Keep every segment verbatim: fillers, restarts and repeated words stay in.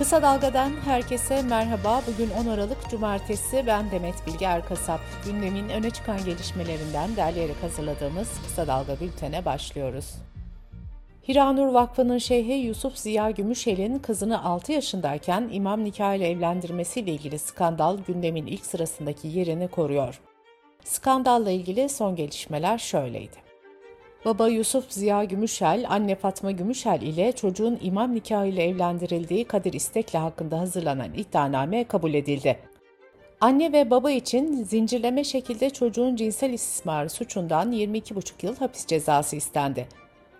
Kısa Dalga'dan herkese merhaba. Bugün on Aralık Cumartesi. Ben Demet Bilge Erkasap. Gündemin öne çıkan gelişmelerinden derleyerek hazırladığımız Kısa Dalga bültene başlıyoruz. Hiranur Vakfı'nın Şeyh Yusuf Ziya Gümüşel'in kızını altı yaşındayken imam nikahıyla evlendirmesiyle ilgili skandal gündemin ilk sırasındaki yerini koruyor. Skandalla ilgili son gelişmeler şöyleydi. Baba Yusuf Ziya Gümüşel, anne Fatma Gümüşel ile çocuğun imam nikahıyla evlendirildiği Kadir İstekli hakkında hazırlanan iddianame kabul edildi. Anne ve baba için zincirleme şekilde çocuğun cinsel istismarı suçundan yirmi iki buçuk yıl hapis cezası istendi.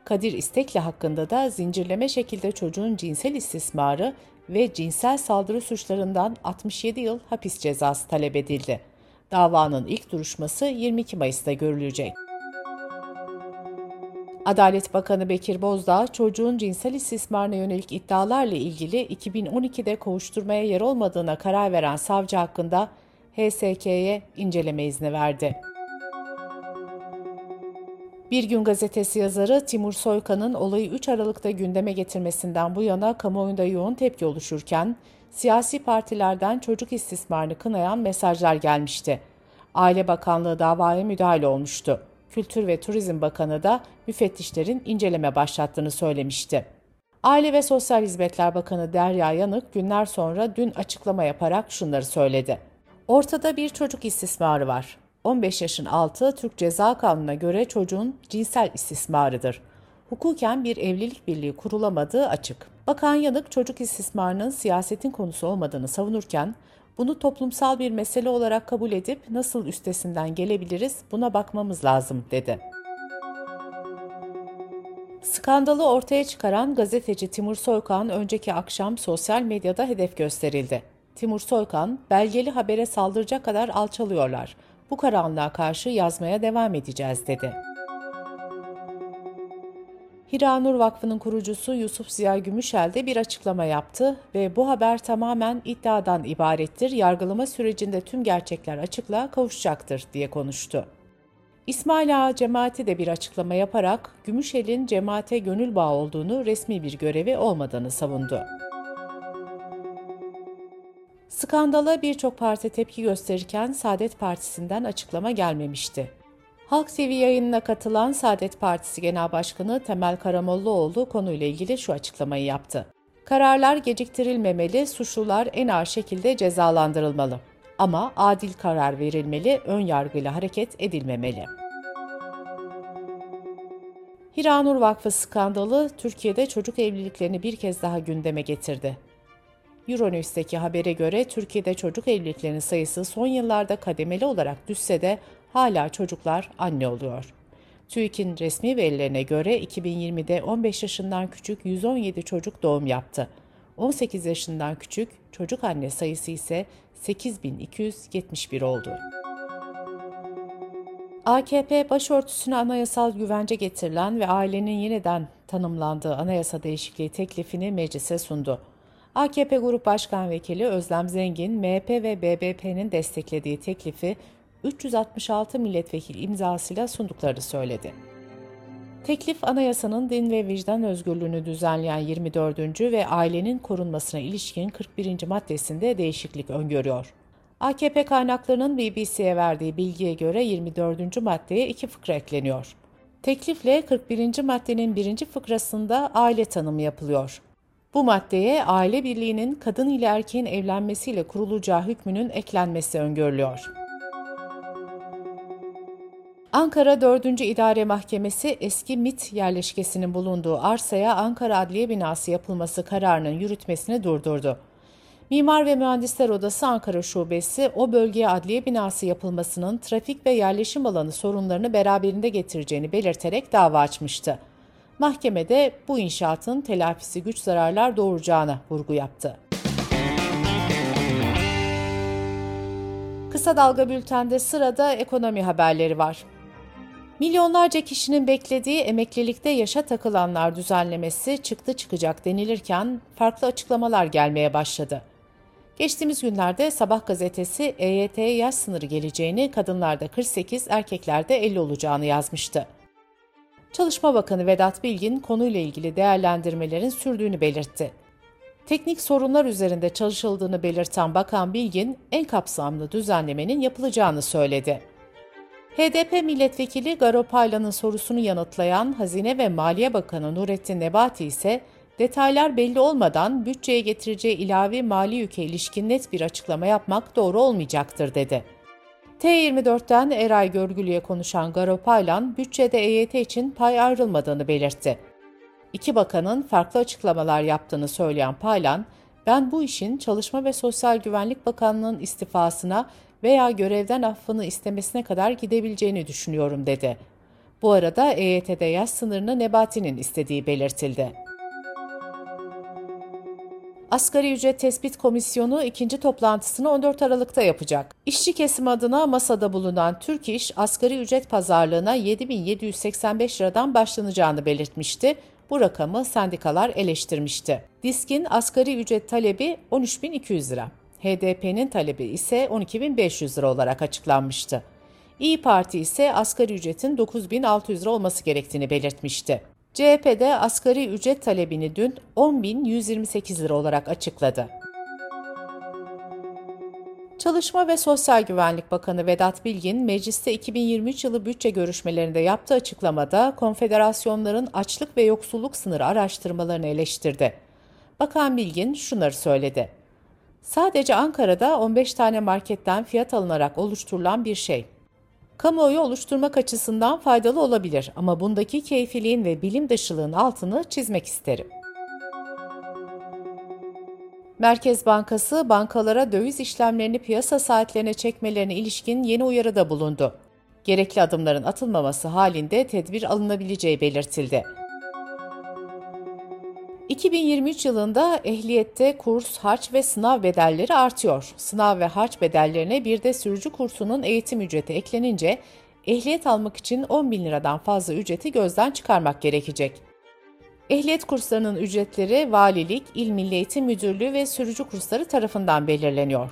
Kadir İstekli hakkında da zincirleme şekilde çocuğun cinsel istismarı ve cinsel saldırı suçlarından altmış yedi yıl hapis cezası talep edildi. Davanın ilk duruşması yirmi iki Mayıs'ta görülecek. Adalet Bakanı Bekir Bozdağ, çocuğun cinsel istismarına yönelik iddialarla ilgili iki bin on ikide kovuşturmaya yer olmadığına karar veren savcı hakkında H S K'ye inceleme izni verdi. Bir Gün Gazetesi yazarı Timur Soykan'ın olayı üç Aralık'ta gündeme getirmesinden bu yana kamuoyunda yoğun tepki oluşurken, siyasi partilerden çocuk istismarını kınayan mesajlar gelmişti. Aile Bakanlığı davaya müdahale olmuştu. Kültür ve Turizm Bakanı da müfettişlerin inceleme başlattığını söylemişti. Aile ve Sosyal Hizmetler Bakanı Derya Yanık günler sonra dün açıklama yaparak şunları söyledi. Ortada bir çocuk istismarı var. on beş yaşın altı Türk Ceza Kanunu'na göre çocuğun cinsel istismarıdır. Hukuken bir evlilik birliği kurulamadığı açık. Bakan Yanık çocuk istismarının siyasetin konusu olmadığını savunurken, bunu toplumsal bir mesele olarak kabul edip nasıl üstesinden gelebiliriz buna bakmamız lazım dedi. Skandalı ortaya çıkaran gazeteci Timur Soykan önceki akşam sosyal medyada hedef gösterildi. Timur Soykan, belgeli habere saldıracak kadar alçalıyorlar. Bu karanlığa karşı yazmaya devam edeceğiz dedi. Hiranur Vakfı'nın kurucusu Yusuf Ziya Gümüşel de bir açıklama yaptı ve bu haber tamamen iddiadan ibarettir, yargılama sürecinde tüm gerçekler açıklığa kavuşacaktır diye konuştu. İsmail Ağa cemaati de bir açıklama yaparak Gümüşel'in cemaate gönül bağı olduğunu, resmi bir görevi olmadığını savundu. Skandala birçok parti tepki gösterirken Saadet Partisi'nden açıklama gelmemişti. Halk T V yayınına katılan Saadet Partisi Genel Başkanı Temel Karamolluoğlu konuyla ilgili şu açıklamayı yaptı. Kararlar geciktirilmemeli, suçlular en ağır şekilde cezalandırılmalı. Ama adil karar verilmeli, ön yargıyla hareket edilmemeli. Hiranur Vakfı skandalı Türkiye'de çocuk evliliklerini bir kez daha gündeme getirdi. Euronews'teki habere göre Türkiye'de çocuk evliliklerinin sayısı son yıllarda kademeli olarak düşse de hala çocuklar anne oluyor. TÜİK'in resmi verilerine göre iki bin yirmide on beş yaşından küçük yüz on yedi çocuk doğum yaptı. on sekiz yaşından küçük çocuk anne sayısı ise sekiz bin iki yüz yetmiş bir oldu. A K P başörtüsüne anayasal güvence getirilen ve ailenin yeniden tanımlandığı anayasa değişikliği teklifini meclise sundu. A K P Grup Başkan Vekili Özlem Zengin, M H P ve B B P'nin desteklediği teklifi üç yüz altmış altı milletvekili imzasıyla sunduklarını söyledi. Teklif, anayasanın din ve vicdan özgürlüğünü düzenleyen yirmi dördüncü ve ailenin korunmasına ilişkin kırk birinci maddesinde değişiklik öngörüyor. A K P kaynaklarının B B C'ye verdiği bilgiye göre yirmi dördüncü maddeye iki fıkra ekleniyor. Teklifle kırk birinci maddenin birinci fıkrasında aile tanımı yapılıyor. Bu maddeye aile birliğinin kadın ile erkeğin evlenmesiyle kurulacağı hükmünün eklenmesi öngörülüyor. Ankara dördüncü İdare Mahkemesi, eski MİT yerleşkesinin bulunduğu arsaya Ankara Adliye Binası yapılması kararının yürütmesini durdurdu. Mimar ve Mühendisler Odası Ankara Şubesi, o bölgeye adliye binası yapılmasının trafik ve yerleşim alanı sorunlarını beraberinde getireceğini belirterek dava açmıştı. Mahkemede bu inşaatın telafisi güç zararlar doğuracağına vurgu yaptı. Kısa Dalga Bülten'de sırada ekonomi haberleri var. Milyonlarca kişinin beklediği emeklilikte yaşa takılanlar düzenlemesi çıktı çıkacak denilirken farklı açıklamalar gelmeye başladı. Geçtiğimiz günlerde Sabah gazetesi E Y T'ye yaş sınırı geleceğini, kadınlarda kırk sekiz, erkeklerde elli olacağını yazmıştı. Çalışma Bakanı Vedat Bilgin konuyla ilgili değerlendirmelerin sürdüğünü belirtti. teknik sorunlar üzerinde çalışıldığını belirten Bakan Bilgin, en kapsamlı düzenlemenin yapılacağını söyledi. H D P milletvekili Garo Paylan'ın sorusunu yanıtlayan Hazine ve Maliye Bakanı Nurettin Nebati ise, detaylar belli olmadan bütçeye getireceği ilave mali yüke ilişkin net bir açıklama yapmak doğru olmayacaktır dedi. T yirmi dört'ten Eray Görgülü'ye konuşan Garo Paylan, bütçede E Y T için pay ayrılmadığını belirtti. İki bakanın farklı açıklamalar yaptığını söyleyen Paylan, "Ben bu işin Çalışma ve Sosyal Güvenlik Bakanlığı'nın istifasına veya görevden affını istemesine kadar gidebileceğini düşünüyorum" dedi. Bu arada E Y T'de yaş sınırını Nebati'nin istediği belirtildi. Asgari Ücret Tespit Komisyonu ikinci toplantısını on dört Aralık'ta yapacak. İşçi kesim adına masada bulunan Türk İş, asgari ücret pazarlığına yedi bin yedi yüz seksen beş liradan başlanacağını belirtmişti. Bu rakamı sendikalar eleştirmişti. DİSK'in asgari ücret talebi on üç bin iki yüz lira. H D P'nin talebi ise on iki bin beş yüz lira olarak açıklanmıştı. İYİ Parti ise asgari ücretin dokuz bin altı yüz lira olması gerektiğini belirtmişti. C H P'de asgari ücret talebini dün on bin yüz yirmi sekiz lira olarak açıkladı. Çalışma ve Sosyal Güvenlik Bakanı Vedat Bilgin, mecliste iki bin yirmi üç yılı bütçe görüşmelerinde yaptığı açıklamada konfederasyonların açlık ve yoksulluk sınırı araştırmalarını eleştirdi. Bakan Bilgin şunları söyledi. "Sadece Ankara'da on beş tane marketten fiyat alınarak oluşturulan bir şey. Kamuoyu oluşturmak açısından faydalı olabilir ama bundaki keyfiliğin ve bilim dışılığın altını çizmek isterim." Merkez Bankası, bankalara döviz işlemlerini piyasa saatlerine çekmelerine ilişkin yeni uyarıda bulundu. Gerekli adımların atılmaması halinde tedbir alınabileceği belirtildi. iki bin yirmi üç yılında ehliyette kurs, harç ve sınav bedelleri artıyor. Sınav ve harç bedellerine bir de sürücü kursunun eğitim ücreti eklenince ehliyet almak için on bin liradan fazla ücreti gözden çıkarmak gerekecek. Ehliyet kurslarının ücretleri valilik, İl Milli Eğitim Müdürlüğü ve sürücü kursları tarafından belirleniyor.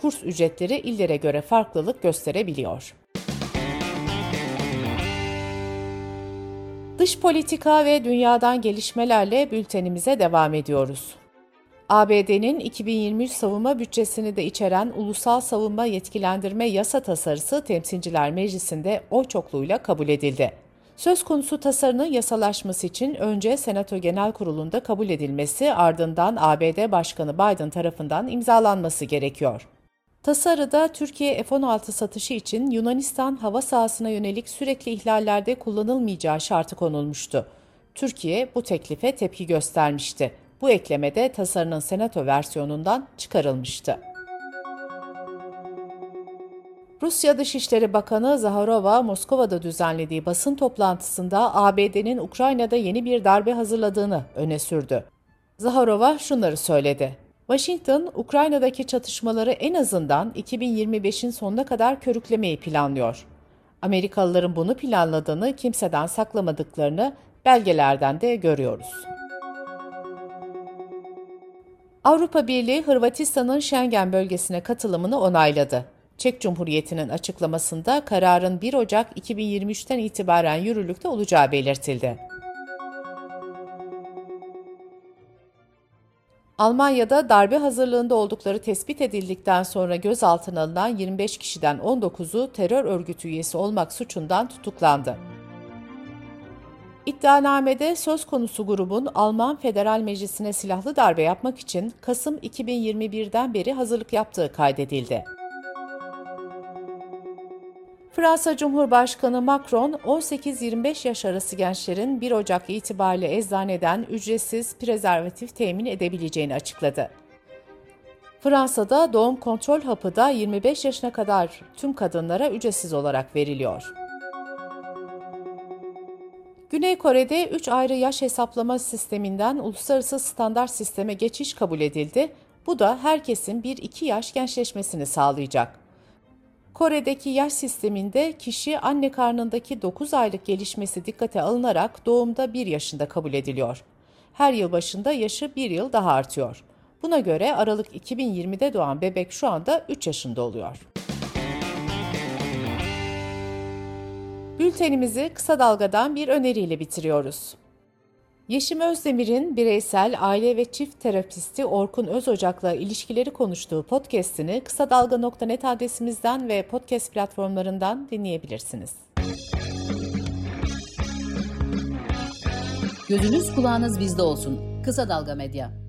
Kurs ücretleri illere göre farklılık gösterebiliyor. Dış politika ve dünyadan gelişmelerle bültenimize devam ediyoruz. A B D'nin iki bin yirmi üç savunma bütçesini de içeren Ulusal Savunma Yetkilendirme Yasa Tasarısı Temsilciler Meclisi'nde oy çokluğuyla kabul edildi. Söz konusu tasarının yasalaşması için önce Senato Genel Kurulu'nda kabul edilmesi, ardından A B D Başkanı Biden tarafından imzalanması gerekiyor. Tasarıda Türkiye F on altı satışı için Yunanistan hava sahasına yönelik sürekli ihlallerde kullanılmayacağı şartı konulmuştu. Türkiye bu teklife tepki göstermişti. Bu eklemede tasarının Senato versiyonundan çıkarılmıştı. Rusya Dışişleri Bakanı Zaharova, Moskova'da düzenlediği basın toplantısında A B D'nin Ukrayna'da yeni bir darbe hazırladığını öne sürdü. Zaharova şunları söyledi. "Washington, Ukrayna'daki çatışmaları en azından iki bin yirmi beş'in sonuna kadar körüklemeyi planlıyor. Amerikalıların bunu planladığını kimseden saklamadıklarını belgelerden de görüyoruz." Avrupa Birliği, Hırvatistan'ın Schengen bölgesine katılımını onayladı. Çek Cumhuriyeti'nin açıklamasında kararın bir Ocak iki bin yirmi üç'ten itibaren yürürlükte olacağı belirtildi. Almanya'da darbe hazırlığında oldukları tespit edildikten sonra gözaltına alınan yirmi beş kişiden on dokuzu terör örgütü üyesi olmak suçundan tutuklandı. İddianamede söz konusu grubun Alman Federal Meclisi'ne silahlı darbe yapmak için Kasım iki bin yirmi bir'den beri hazırlık yaptığı kaydedildi. Fransa Cumhurbaşkanı Macron, on sekiz yirmi beş yaş arası gençlerin bir Ocak itibariyle eczaneden ücretsiz prezervatif temin edebileceğini açıkladı. Fransa'da doğum kontrol hapı da yirmi beş yaşına kadar tüm kadınlara ücretsiz olarak veriliyor. Güney Kore'de üç ayrı yaş hesaplama sisteminden uluslararası standart sisteme geçiş kabul edildi. Bu da herkesin bir iki yaş gençleşmesini sağlayacak. Kore'deki yaş sisteminde kişi anne karnındaki dokuz aylık gelişmesi dikkate alınarak doğumda bir yaşında kabul ediliyor. Her yıl başında yaşı bir yıl daha artıyor. Buna göre Aralık iki bin yirmi'de doğan bebek şu anda üç yaşında oluyor. Bültenimizi Kısa Dalga'dan bir öneriyle bitiriyoruz. Yeşim Özdemir'in bireysel, aile ve çift terapisti Orkun Özocak'la ilişkileri konuştuğu podcast'ini kısa dalga nokta net adresimizden ve podcast platformlarından dinleyebilirsiniz. Gözünüz kulağınız bizde olsun. Kısa Dalga Medya.